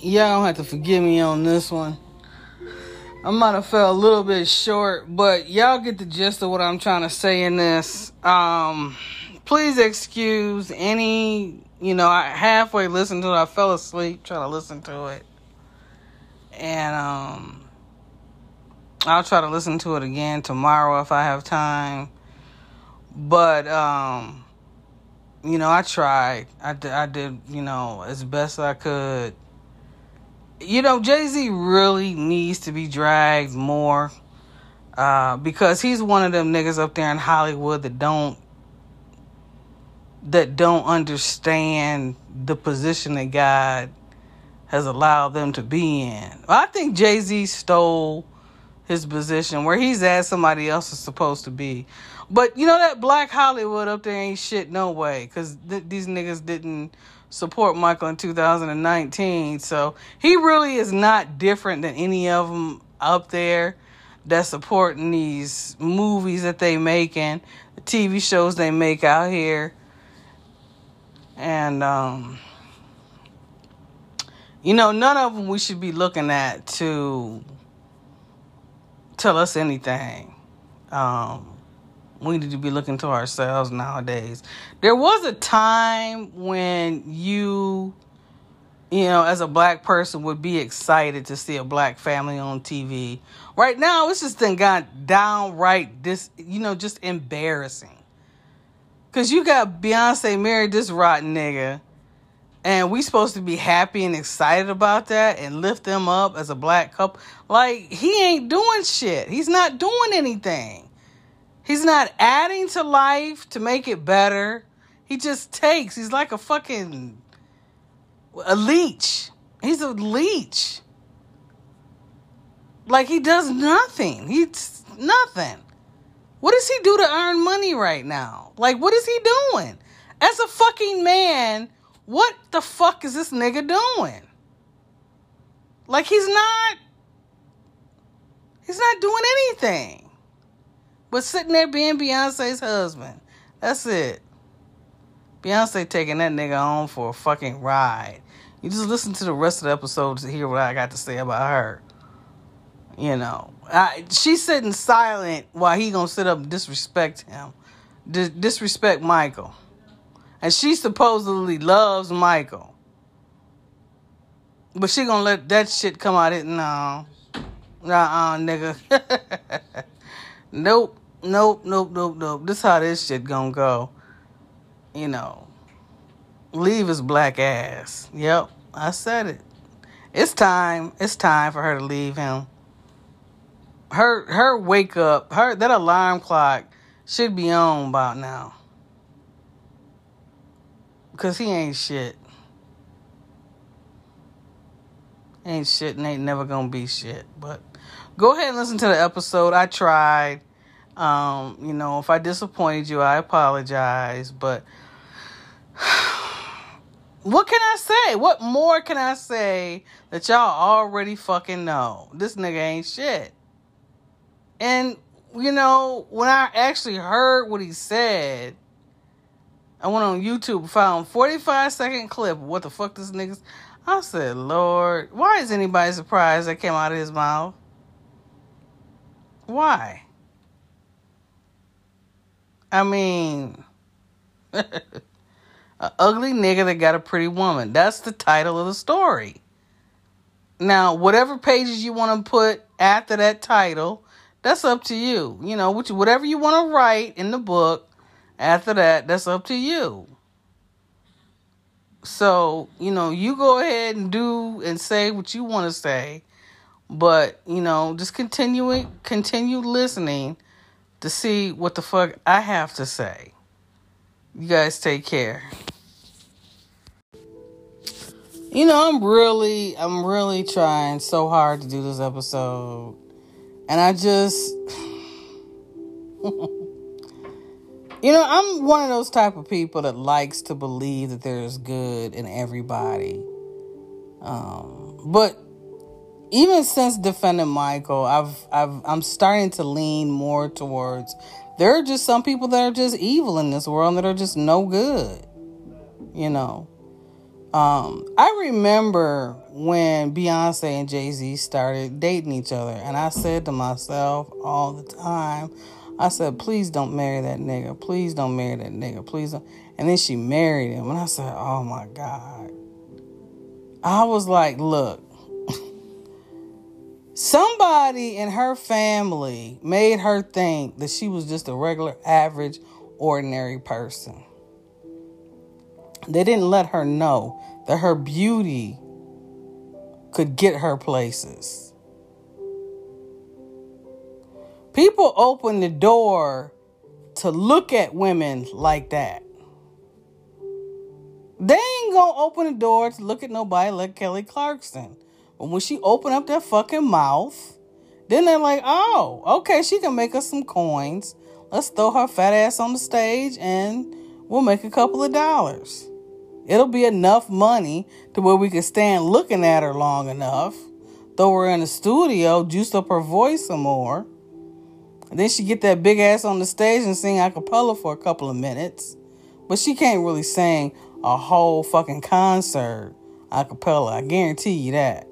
y'all gonna have to forgive me on this one. I might have fell a little bit short, but y'all get the gist of what I'm trying to say in this. Please excuse any, I halfway listened to it. I fell asleep trying to listen to it. And I'll try to listen to it again tomorrow if I have time. But, I tried. I did, as best I could. Jay-Z really needs to be dragged more because he's one of them niggas up there in Hollywood that don't understand the position that God has allowed them to be in. I think Jay-Z stole his position where he's at, somebody else is supposed to be. But, that black Hollywood up there ain't shit no way, because these niggas didn't support Michael in 2019. So he really is not different than any of them up there that's supporting these movies that they make and the TV shows they make out here. And, none of them we should be looking at to tell us anything. We need to be looking to ourselves nowadays. There was a time when you as a black person would be excited to see a black family on TV. Right now, it's just been got downright, just embarrassing. Because you got Beyonce married this rotten nigga, and we supposed to be happy and excited about that and lift them up as a black couple. Like, he ain't doing shit. He's not doing anything. He's not adding to life to make it better. He just takes. He's like a leech. He's a leech. Like, he does nothing. He's nothing. What does he do to earn money right now? Like, what is he doing? As a fucking man, what the fuck is this nigga doing? Like, he's not doing anything. But sitting there being Beyonce's husband. That's it. Beyonce taking that nigga on for a fucking ride. You just listen to the rest of the episode to hear what I got to say about her. She's sitting silent while he gonna sit up and disrespect him. Disrespect Michael. And she supposedly loves Michael. But she gonna let that shit come out of it. No. Nuh-uh, nigga. Nope. This is how this shit gonna go. Leave his black ass. Yep, I said it. It's time for her to leave him. Her wake up, that alarm clock should be on by now. Because he ain't shit. Ain't shit and ain't never gonna be shit, but... Go ahead and listen to the episode. I tried. If I disappointed you, I apologize. But what can I say? What more can I say that y'all already fucking know? This nigga ain't shit. And, when I actually heard what he said, I went on YouTube and found a 45-second clip of what the fuck this nigga's... I said, Lord, why is anybody surprised that came out of his mouth? Why? I mean, an ugly nigga that got a pretty woman. That's the title of the story. Now, whatever pages you want to put after that title, that's up to you. Whatever you want to write in the book after that, that's up to you. So, you go ahead and do and say what you want to say. But, just continue listening to see what the fuck I have to say. You guys take care. I'm really trying so hard to do this episode. And I just, I'm one of those type of people that likes to believe that there's good in everybody. But even since defending Michael, I'm starting to lean more towards there are just some people that are just evil in this world and that are just no good. I remember when Beyonce and Jay-Z started dating each other, and I said to myself all the time, I said, please don't marry that nigga. Please don't marry that nigga. Please don't. And then she married him, and I said, oh, my God. I was like, look, somebody in her family made her think that she was just a regular, average, ordinary person. They didn't let her know that her beauty could get her places. People open the door to look at women like that. They ain't gonna open the door to look at nobody like Kelly Clarkson. But when she opened up that fucking mouth, then they're like, oh, okay, she can make us some coins. Let's throw her fat ass on the stage and we'll make a couple of dollars. It'll be enough money to where we can stand looking at her long enough. Though we're in the studio, juice up her voice some more. And then she get that big ass on the stage and sing a cappella for a couple of minutes. But she can't really sing a whole fucking concert a cappella. I guarantee you that.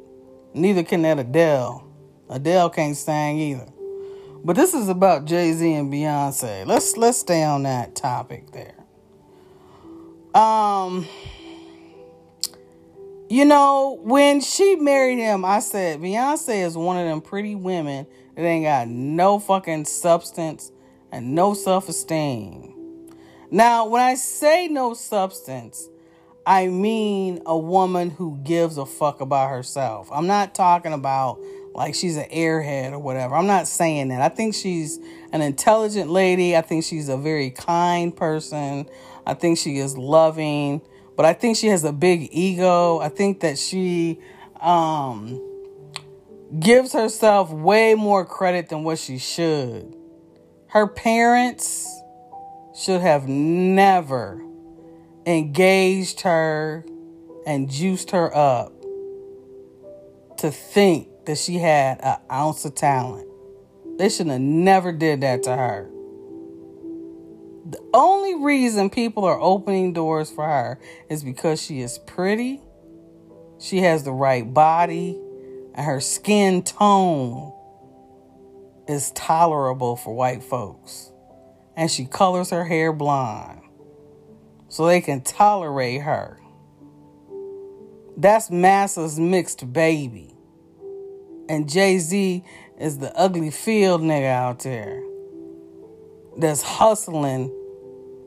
Neither can that Adele. Adele can't sing either. But this is about Jay-Z and Beyonce. Let's stay on that topic there. You know, when she married him, I said, Beyonce is one of them pretty women that ain't got no fucking substance and no self-esteem. Now, when I say no substance, I mean a woman who gives a fuck about herself. I'm not talking about like she's an airhead or whatever. I'm not saying that. I think she's an intelligent lady. I think she's a very kind person. I think she is loving, but I think she has a big ego. I think that she gives herself way more credit than what she should. Her parents should have never engaged her and juiced her up to think that she had an ounce of talent. They should have never did that to her. The only reason people are opening doors for her is because she is pretty, she has the right body, and her skin tone is tolerable for white folks. And she colors her hair blonde so they can tolerate her. That's Massa's mixed baby. And Jay-Z is the ugly field nigga out there that's hustling,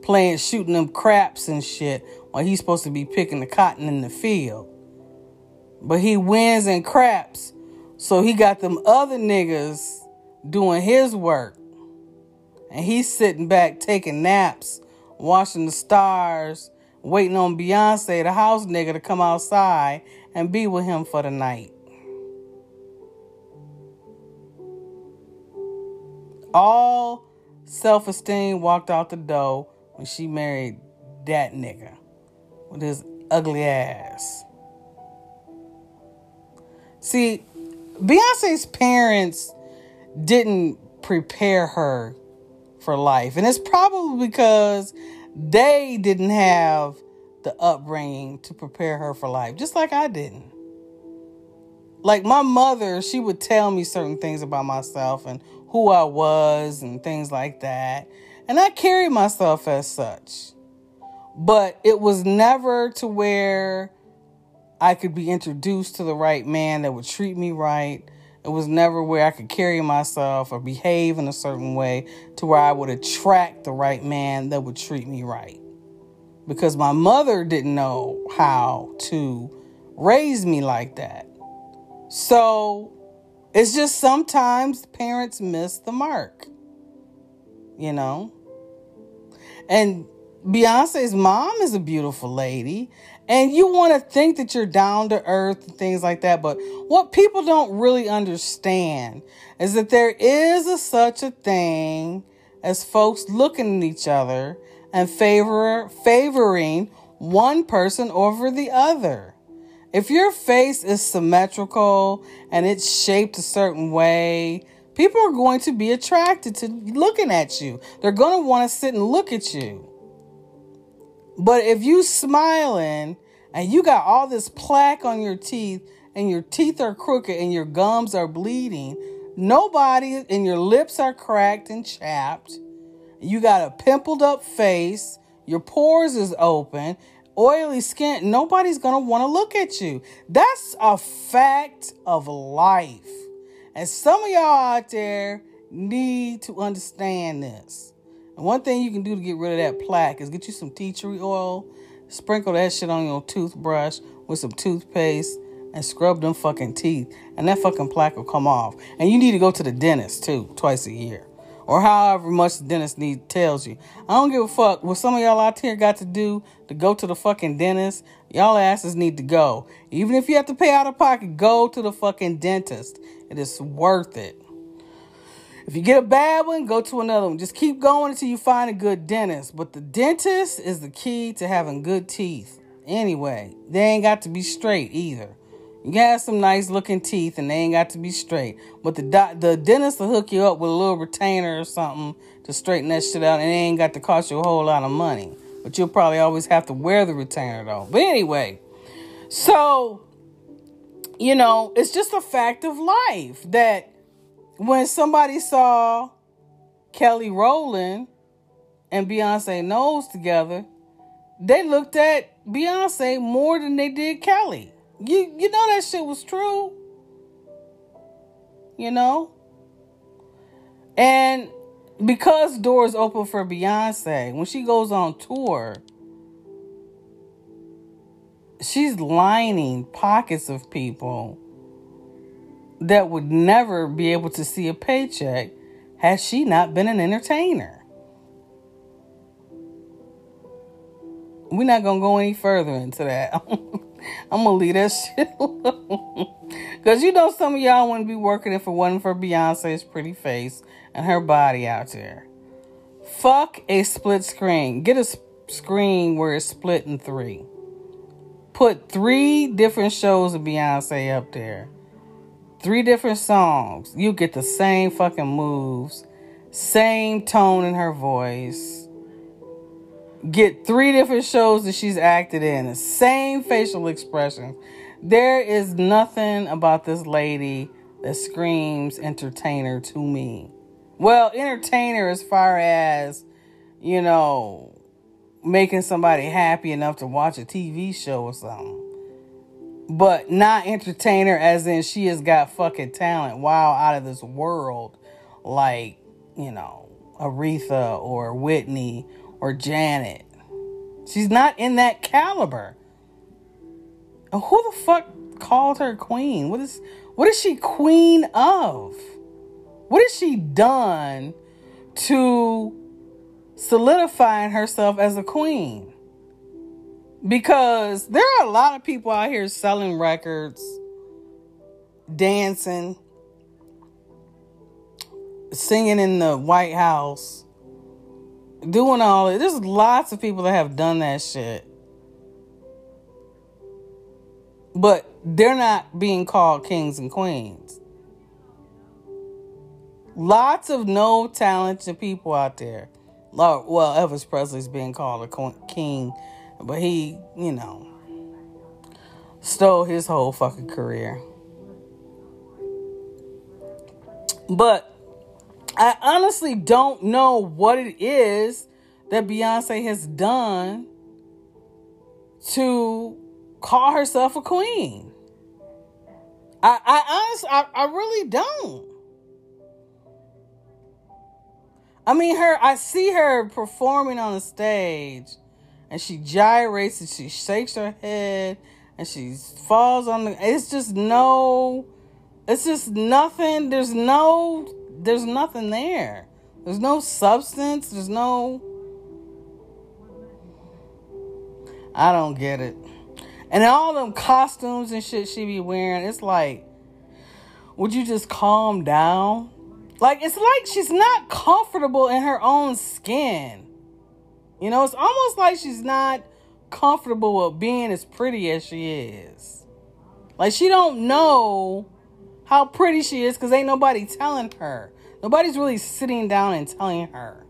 playing, shooting them craps and shit while he's supposed to be picking the cotton in the field. But he wins in craps, so he got them other niggas doing his work. And he's sitting back taking naps, watching the stars, waiting on Beyonce, the house nigga, to come outside and be with him for the night. All self-esteem walked out the door when she married that nigga with his ugly ass. See, Beyonce's parents didn't prepare her for life. And it's probably because they didn't have the upbringing to prepare her for life, just like I didn't. Like my mother, she would tell me certain things about myself and who I was and things like that. And I carried myself as such. But it was never to where I could be introduced to the right man that would treat me right. It was never where I could carry myself or behave in a certain way to where I would attract the right man that would treat me right. Because my mother didn't know how to raise me like that. So it's just sometimes parents miss the mark, you know. And Beyonce's mom is a beautiful lady. And you want to think that you're down to earth and things like that. But what people don't really understand is that there is such a thing as folks looking at each other and favoring one person over the other. If your face is symmetrical and it's shaped a certain way, people are going to be attracted to looking at you. They're going to want to sit and look at you. But if you smiling and you got all this plaque on your teeth, and your teeth are crooked, and your gums are bleeding, nobody, and your lips are cracked and chapped, you got a pimpled up face, your pores is open, oily skin, nobody's going to want to look at you. That's a fact of life. And some of y'all out there need to understand this. And one thing you can do to get rid of that plaque is get you some tea tree oil, sprinkle that shit on your toothbrush with some toothpaste, and scrub them fucking teeth. And that fucking plaque will come off. And you need to go to the dentist, too, twice a year. Or however much the dentist tells you. I don't give a fuck what some of y'all out here got to do to go to the fucking dentist. Y'all asses need to go. Even if you have to pay out of pocket, go to the fucking dentist. It is worth it. If you get a bad one, go to another one. Just keep going until you find a good dentist. But the dentist is the key to having good teeth. Anyway, they ain't got to be straight either. You got some nice looking teeth and they ain't got to be straight. But the dentist will hook you up with a little retainer or something to straighten that shit out. And it ain't got to cost you a whole lot of money. But you'll probably always have to wear the retainer though. But anyway, so, you know, it's just a fact of life that when somebody saw Kelly Rowland and Beyonce Knowles together, they looked at Beyonce more than they did Kelly. You know that shit was true, you know? And because doors open for Beyonce, when she goes on tour, she's lining pockets of people that would never be able to see a paycheck had she not been an entertainer. We're not going to go any further into that. I'm going to leave that shit alone. Because you know some of y'all wouldn't be working if it wasn't for Beyonce's pretty face and her body out there. Fuck a split screen. Get a screen where it's split in three. Put three different shows of Beyonce up there. Three different songs. You get the same fucking moves. Same tone in her voice. Get three different shows that she's acted in. The same facial expressions. There is nothing about this lady that screams entertainer to me. Well, entertainer as far as, you know, making somebody happy enough to watch a TV show or something. But not entertainer as in she has got fucking talent. Wow, out of this world. Like, you know, Aretha or Whitney or Janet. She's not in that caliber. And who the fuck called her queen? What is she queen of? What has she done to solidifying herself as a queen? Because there are a lot of people out here selling records, dancing, singing in the White House, doing all it. There's lots of people that have done that shit. But they're not being called kings and queens. Lots of no talented people out there. Well, Elvis Presley's being called a king, but he, you know, stole his whole fucking career. But I honestly don't know what it is that Beyonce has done to call herself a queen. I honestly really don't. I mean, I see her performing on the stage and she gyrates and she shakes her head and she falls on the, it's just nothing. There's nothing there. There's no substance. There's no... I don't get it. And all them costumes and shit she be wearing, it's like, would you just calm down? Like, it's like she's not comfortable in her own skin. You know, it's almost like she's not comfortable with being as pretty as she is. Like, she don't know how pretty she is because ain't nobody telling her. Nobody's really sitting down and telling her.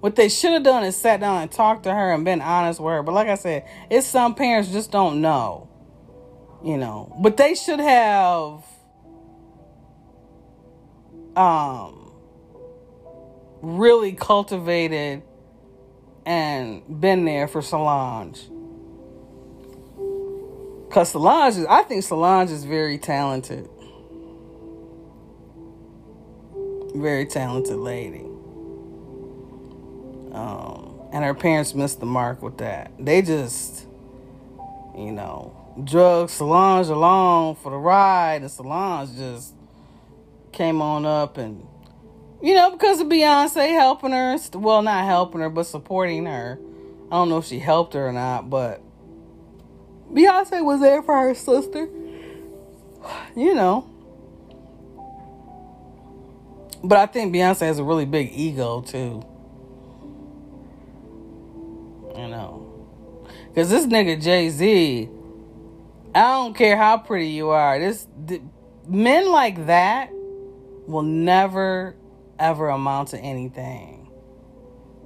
What they should have done is sat down and talked to her and been honest with her. But like I said, it's some parents just don't know, you know. But they should have really cultivated and been there for Solange. Because I think Solange is very talented. Very talented lady. And her parents missed the mark with that. They just, you know, drug Solange along for the ride, and Solange just came on up and, you know, because of Beyonce helping her, well, not helping her, but supporting her. I don't know if she helped her or not, but Beyonce was there for her sister, you know. But I think Beyonce has a really big ego, too. You know. Because this nigga Jay-Z, I don't care how pretty you are. Men like that will never, ever amount to anything.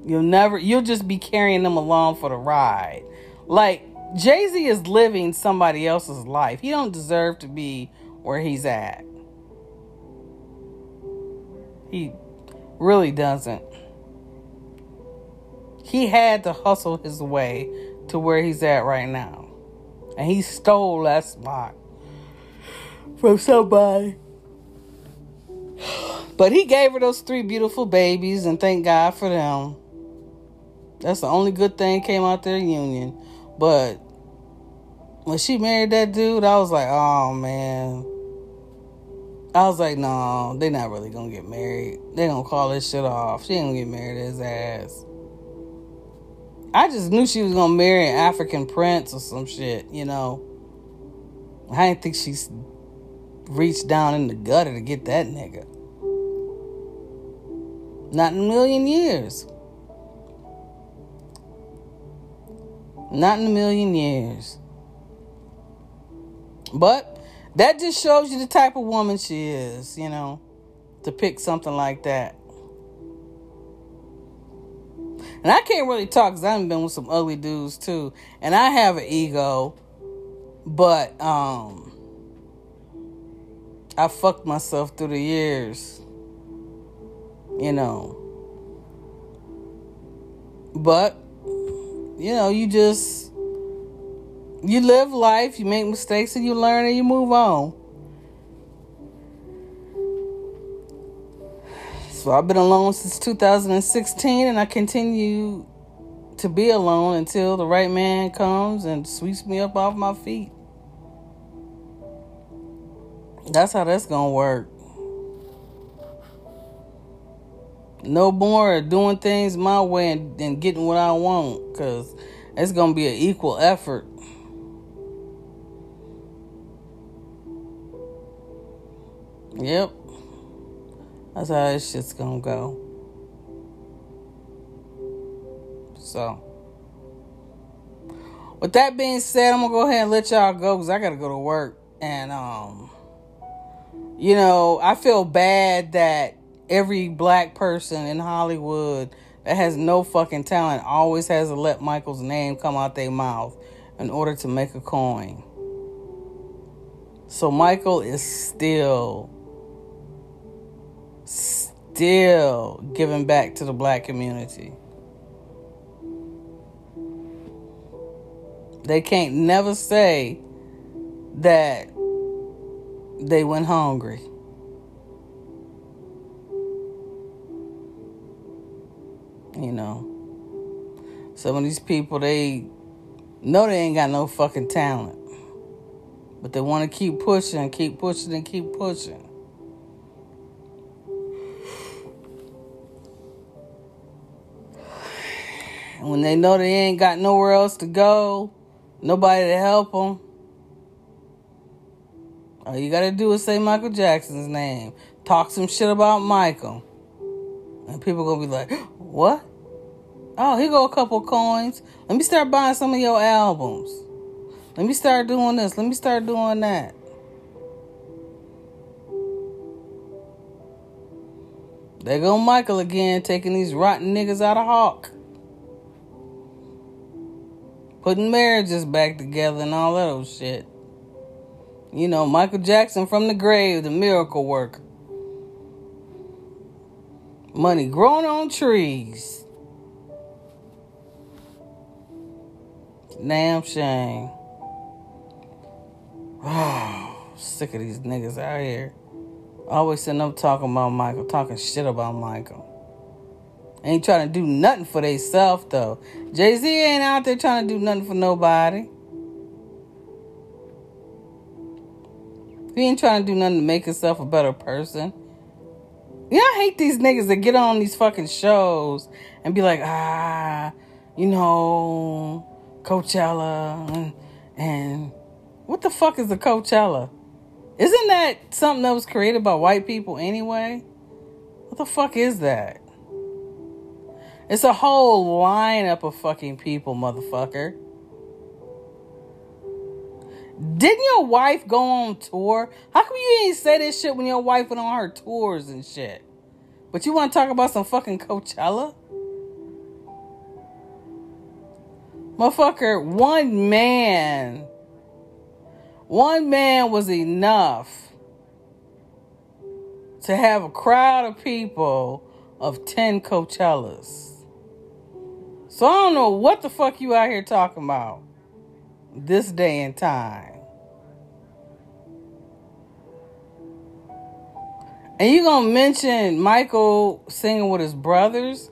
You'll just be carrying them along for the ride. Like, Jay-Z is living somebody else's life. He don't deserve to be where he's at. He really doesn't. He had to hustle his way to where he's at right now. And he stole that spot from somebody. But he gave her those 3 beautiful babies, and thank God for them. That's the only good thing came out their union. But when she married that dude, I was like, oh, man. I was like, no, they not really gonna get married. They gonna call this shit off. She ain't gonna get married to his ass. I just knew she was gonna marry an African prince or some shit, you know. I didn't think she reached down in the gutter to get that nigga. Not in a million years. Not in a million years. But that just shows you the type of woman she is, you know, to pick something like that. And I can't really talk because I've been with some ugly dudes too. And I have an ego, but I fucked myself through the years, you know. But, you know, you live life, you make mistakes, and you learn, and you move on. So I've been alone since 2016, and I continue to be alone until the right man comes and sweeps me up off my feet. That's how that's gonna work. No more doing things my way and getting what I want, because it's gonna be an equal effort. Yep. That's how this shit's gonna go. So, with that being said, I'm gonna go ahead and let y'all go, because I gotta go to work. And, you know, I feel bad that every black person in Hollywood that has no fucking talent always has to let Michael's name come out their mouth in order to make a coin. So Michael is still giving back to the black community. They can't never say that they went hungry. You know, some of these people, they know they ain't got no fucking talent, but they want to keep pushing, keep pushing, and keep pushing. When they know they ain't got nowhere else to go, nobody to help them, all you gotta do is say Michael Jackson's name, talk some shit about Michael, and people gonna be like, what? Oh, here go a couple coins. Let me start buying some of your albums. Let me start doing this. Let me start doing that. There go Michael again, taking these rotten niggas out of Hawk. Putting marriages back together and all that old shit. You know, Michael Jackson from the grave, the miracle worker. Money growing on trees. Damn shame. Oh, sick of these niggas out here. Always sitting up talking about Michael, talking shit about Michael. Ain't trying to do nothing for theyself, though. Jay-Z ain't out there trying to do nothing for nobody. He ain't trying to do nothing to make himself a better person. You know, I hate these niggas that get on these fucking shows and be like, you know, Coachella and what the fuck is the Coachella? Isn't that something that was created by white people anyway? What the fuck is that? It's a whole lineup of fucking people, motherfucker. Didn't your wife go on tour? How come you ain't say this shit when your wife went on her tours and shit? But you want to talk about some fucking Coachella? Motherfucker, one man was enough to have a crowd of people of 10 Coachellas. So I don't know what the fuck you out here talking about this day and time. And you gonna mention Michael singing with his brothers?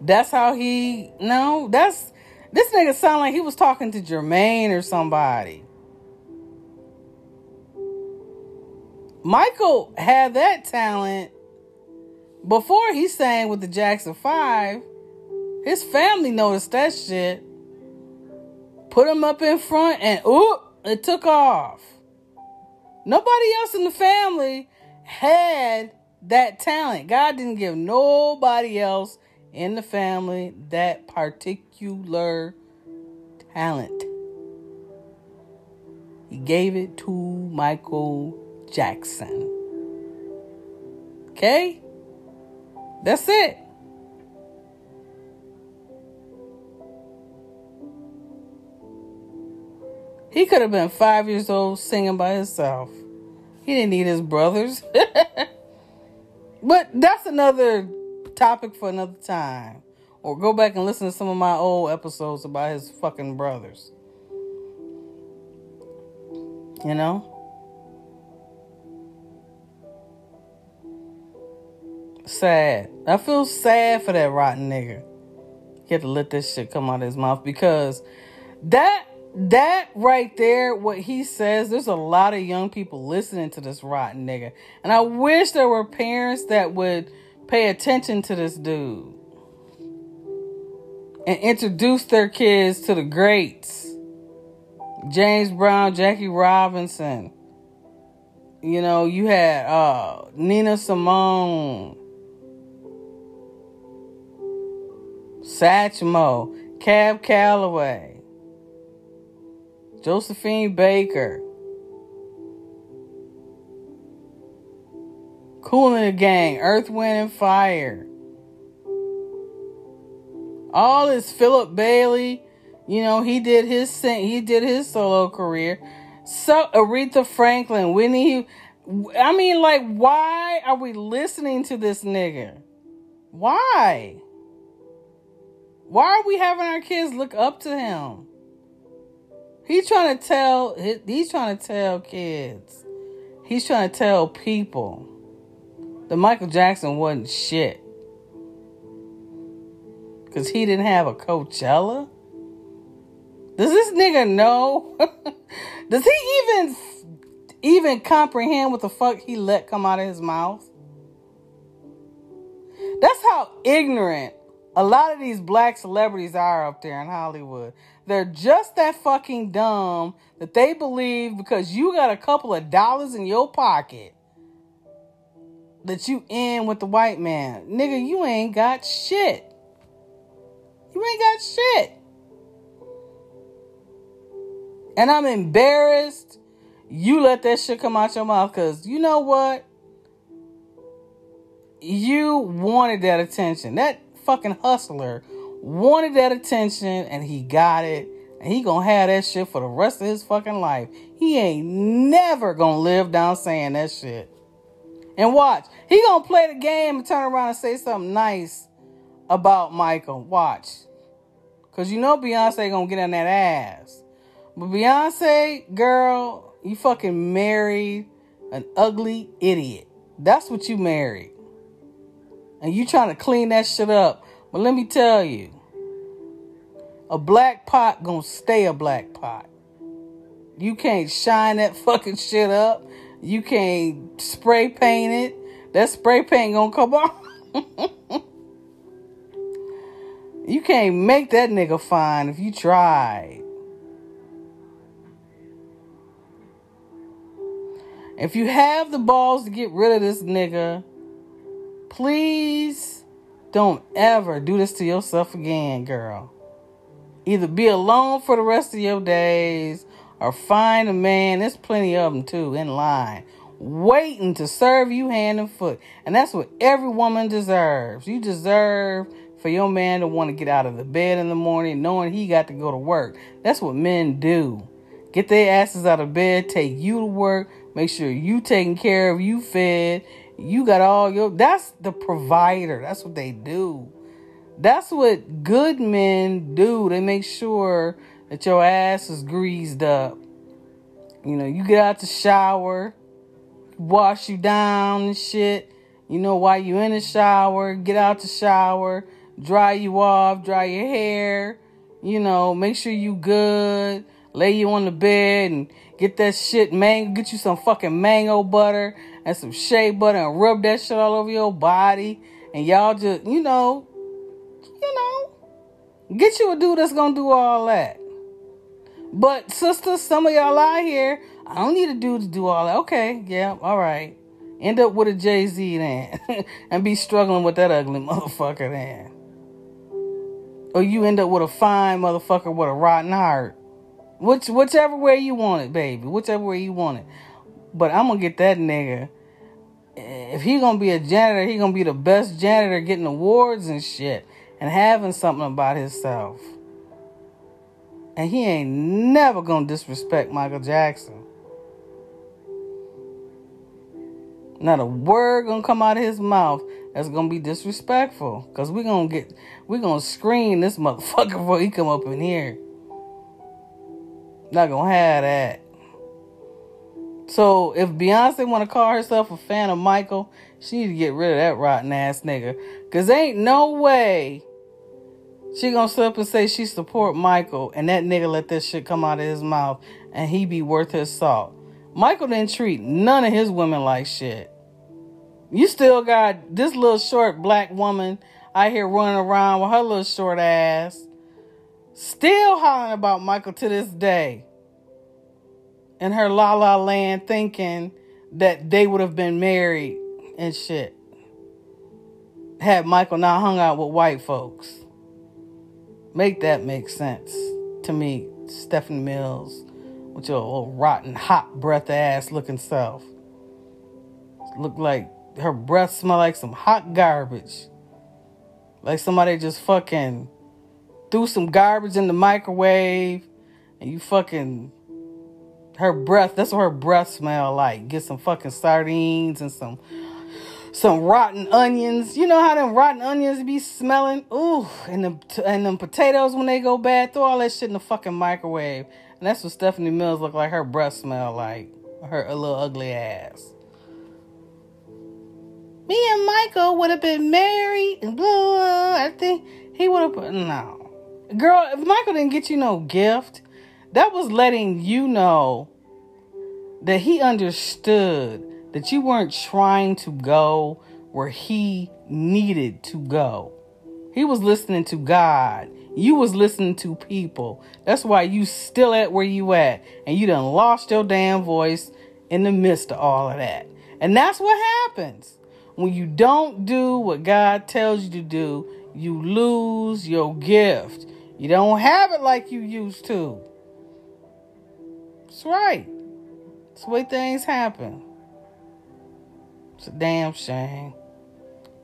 That's how he... No, that's... This nigga sound like he was talking to Jermaine or somebody. Michael had that talent before he sang with the Jackson 5. His family noticed that shit, put him up in front, and it took off. Nobody else in the family had that talent. God didn't give nobody else in the family that particular talent. He gave it to Michael Jackson. Okay? That's it. He could have been 5 years old singing by himself. He didn't need his brothers. But that's another topic for another time. Or go back and listen to some of my old episodes about his fucking brothers. You know? Sad. I feel sad for that rotten nigga. He had to let this shit come out of his mouth, because that right there, what he says, there's a lot of young people listening to this rotten nigga. And I wish there were parents that would pay attention to this dude and introduce their kids to the greats. James Brown, Jackie Robinson. You know, you had Nina Simone, Satchmo, Cab Calloway, Josephine Baker, Cool in the Gang, Earth, Wind, and Fire. All this Philip Bailey, you know, he did his solo career. So Aretha Franklin, Whitney. I mean, like, why are we listening to this nigga? Why? Why are we having our kids look up to him? He's trying to tell kids. He's trying to tell people that Michael Jackson wasn't shit because he didn't have a Coachella. Does this nigga know? Does he even comprehend what the fuck he let come out of his mouth? That's how ignorant a lot of these black celebrities are up there in Hollywood. They're just that fucking dumb that they believe because you got a couple of dollars in your pocket that you in with the white man. Nigga, you ain't got shit. You ain't got shit. And I'm embarrassed you let that shit come out your mouth, because you know what? You wanted that attention. That fucking hustler wanted that attention, and he got it. And he gonna have that shit for the rest of his fucking life. He ain't never gonna live down saying that shit. And watch. He gonna play the game and turn around and say something nice about Michael. Watch. Because you know Beyonce gonna get on that ass. But Beyonce, girl, you fucking married an ugly idiot. That's what you married. And you trying to clean that shit up. But let me tell you, a black pot gonna stay a black pot. You can't shine that fucking shit up. You can't spray paint it. That spray paint gonna come off. You can't make that nigga fine if you tried. If you have the balls to get rid of this nigga, please don't ever do this to yourself again, girl. Either be alone for the rest of your days or find a man. There's plenty of them, too, in line, waiting to serve you hand and foot. And that's what every woman deserves. You deserve for your man to want to get out of the bed in the morning knowing he got to go to work. That's what men do. Get their asses out of bed, take you to work, make sure you taken care of, you fed, you got all your... That's the provider. That's what they do. That's what good men do. They make sure that your ass is greased up. You know, you get out the shower, wash you down and shit. You know, while you in the shower, get out the shower, dry you off, dry your hair. You know, make sure you good. Lay you on the bed and get that shit, man. Get you some fucking mango butter and some shea butter and rub that shit all over your body. And y'all just, get you a dude that's gonna do all that. But sisters, some of y'all out here, I don't need a dude to do all that. Okay, yeah, all right. End up with a Jay-Z then and be struggling with that ugly motherfucker then. Or you end up with a fine motherfucker with a rotten heart. Whichever way you want it, baby. Whichever way you want it. But I'm gonna get that nigga. If he gonna be a janitor, he gonna be the best janitor, getting awards and shit. And having something about himself. And he ain't never gonna disrespect Michael Jackson. Not a word gonna come out of his mouth that's gonna be disrespectful. Cause we gonna screen this motherfucker before he come up in here. Not gonna have that. So if Beyonce want to call herself a fan of Michael, she need to get rid of that rotten ass nigga. Because ain't no way she going to sit up and say she support Michael and that nigga let that shit come out of his mouth and he be worth his salt. Michael didn't treat none of his women like shit. You still got this little short black woman out here running around with her little short ass. Still hollering about Michael to this day. In her la la land thinking that they would have been married and shit had Michael not hung out with white folks. Make that make sense to me, Stephanie Mills, with your old rotten, hot breath ass looking self. Look like her breath smell like some hot garbage. Like somebody just fucking threw some garbage in the microwave and you fucking... Her breath, that's what her breath smell like. Get some fucking sardines and some rotten onions. You know how them rotten onions be smelling? Ooh, and them potatoes when they go bad, throw all that shit in the fucking microwave. And that's what Stephanie Mills look like. Her breath smell like her a little ugly ass. Me and Michael would have been married and blah. I think he would have put... No. Girl, if Michael didn't get you no gift... That was letting you know that he understood that you weren't trying to go where he needed to go. He was listening to God. You was listening to people. That's why you still at where you at. And you done lost your damn voice in the midst of all of that. And that's what happens. When you don't do what God tells you to do, you lose your gift. You don't have it like you used to. That's right. That's the way things happen. It's a damn shame.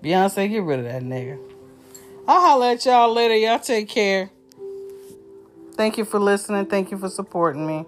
Beyonce, get rid of that nigga. I'll holler at y'all later. Y'all take care. Thank you for listening. Thank you for supporting me.